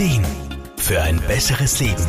Ideen für ein besseres Leben.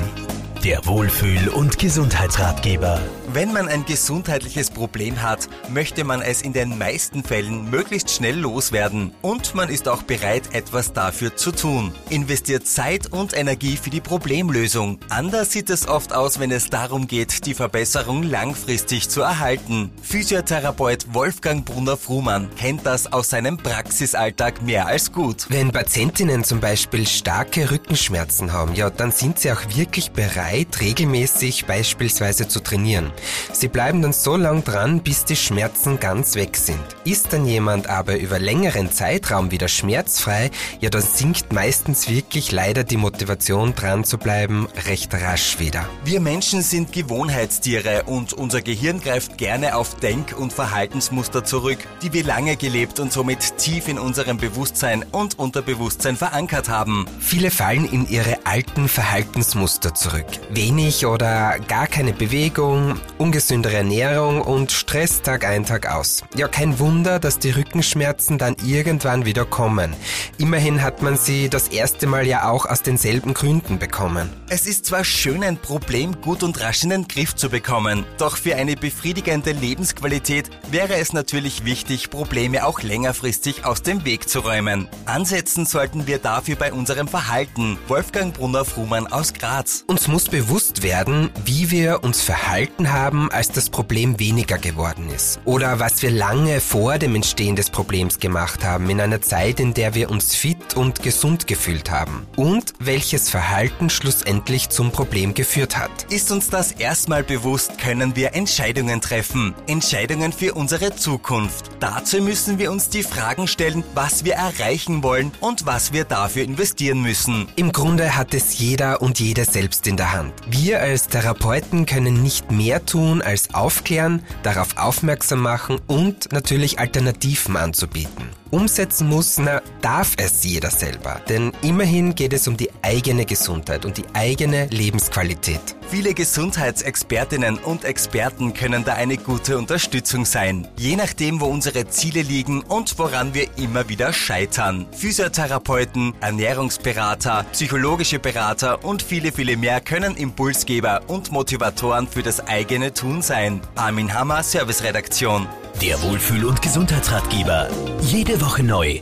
Der Wohlfühl- und Gesundheitsratgeber. Wenn man ein gesundheitliches Problem hat, möchte man es in den meisten Fällen möglichst schnell loswerden. Und man ist auch bereit, etwas dafür zu tun. Investiert Zeit und Energie für die Problemlösung. Anders sieht es oft aus, wenn es darum geht, die Verbesserung langfristig zu erhalten. Physiotherapeut Wolfgang Brunner-Fruhmann kennt das aus seinem Praxisalltag mehr als gut. Wenn Patientinnen zum Beispiel starke Rückenschmerzen haben, ja, dann sind sie auch wirklich bereit, regelmäßig beispielsweise zu trainieren. Sie bleiben dann so lang dran, bis die Schmerzen ganz weg sind. Ist dann jemand aber über längeren Zeitraum wieder schmerzfrei, ja, dann sinkt meistens wirklich leider die Motivation, dran zu bleiben, recht rasch wieder. Wir Menschen sind Gewohnheitstiere und unser Gehirn greift gerne auf Denk- und Verhaltensmuster zurück, die wir lange gelebt und somit tief in unserem Bewusstsein und Unterbewusstsein verankert haben. Viele fallen in ihre alten Verhaltensmuster zurück. Wenig oder gar keine Bewegung, ungesündere Ernährung und Stress Tag ein, Tag aus. Ja, kein Wunder, dass die Rückenschmerzen dann irgendwann wieder kommen. Immerhin hat man sie das erste Mal ja auch aus denselben Gründen bekommen. Es ist zwar schön, ein Problem gut und rasch in den Griff zu bekommen, doch für eine befriedigende Lebensqualität wäre es natürlich wichtig, Probleme auch längerfristig aus dem Weg zu räumen. Ansetzen sollten wir dafür bei unserem Verhalten. Wolfgang Brunner-Fruhmann aus Graz. Uns muss bewusst werden, wie wir uns verhalten haben, als das Problem weniger geworden ist. Oder was wir lange vor dem Entstehen des Problems gemacht haben, in einer Zeit, in der wir uns fit und gesund gefühlt haben. Und welches Verhalten schlussendlich zum Problem geführt hat. Ist uns das erstmal bewusst, können wir Entscheidungen treffen. Entscheidungen für unsere Zukunft. Dazu müssen wir uns die Fragen stellen, was wir erreichen wollen und was wir dafür investieren müssen. Im Grunde hat es jeder und jede selbst in der Hand. Wir als Therapeuten können nicht mehr tun, als aufklären, darauf aufmerksam machen und natürlich Alternativen anzubieten. Umsetzen muss, darf es jeder selber. Denn immerhin geht es um die eigene Gesundheit und die eigene Lebensqualität. Viele Gesundheitsexpertinnen und Experten können da eine gute Unterstützung sein. Je nachdem, wo unsere Ziele liegen und woran wir immer wieder scheitern. Physiotherapeuten, Ernährungsberater, psychologische Berater und viele, viele mehr können Impulsgeber und Motivatoren für das eigene Tun sein. Armin Hammer, Serviceredaktion. Der Wohlfühl- und Gesundheitsratgeber. Jede Woche neu.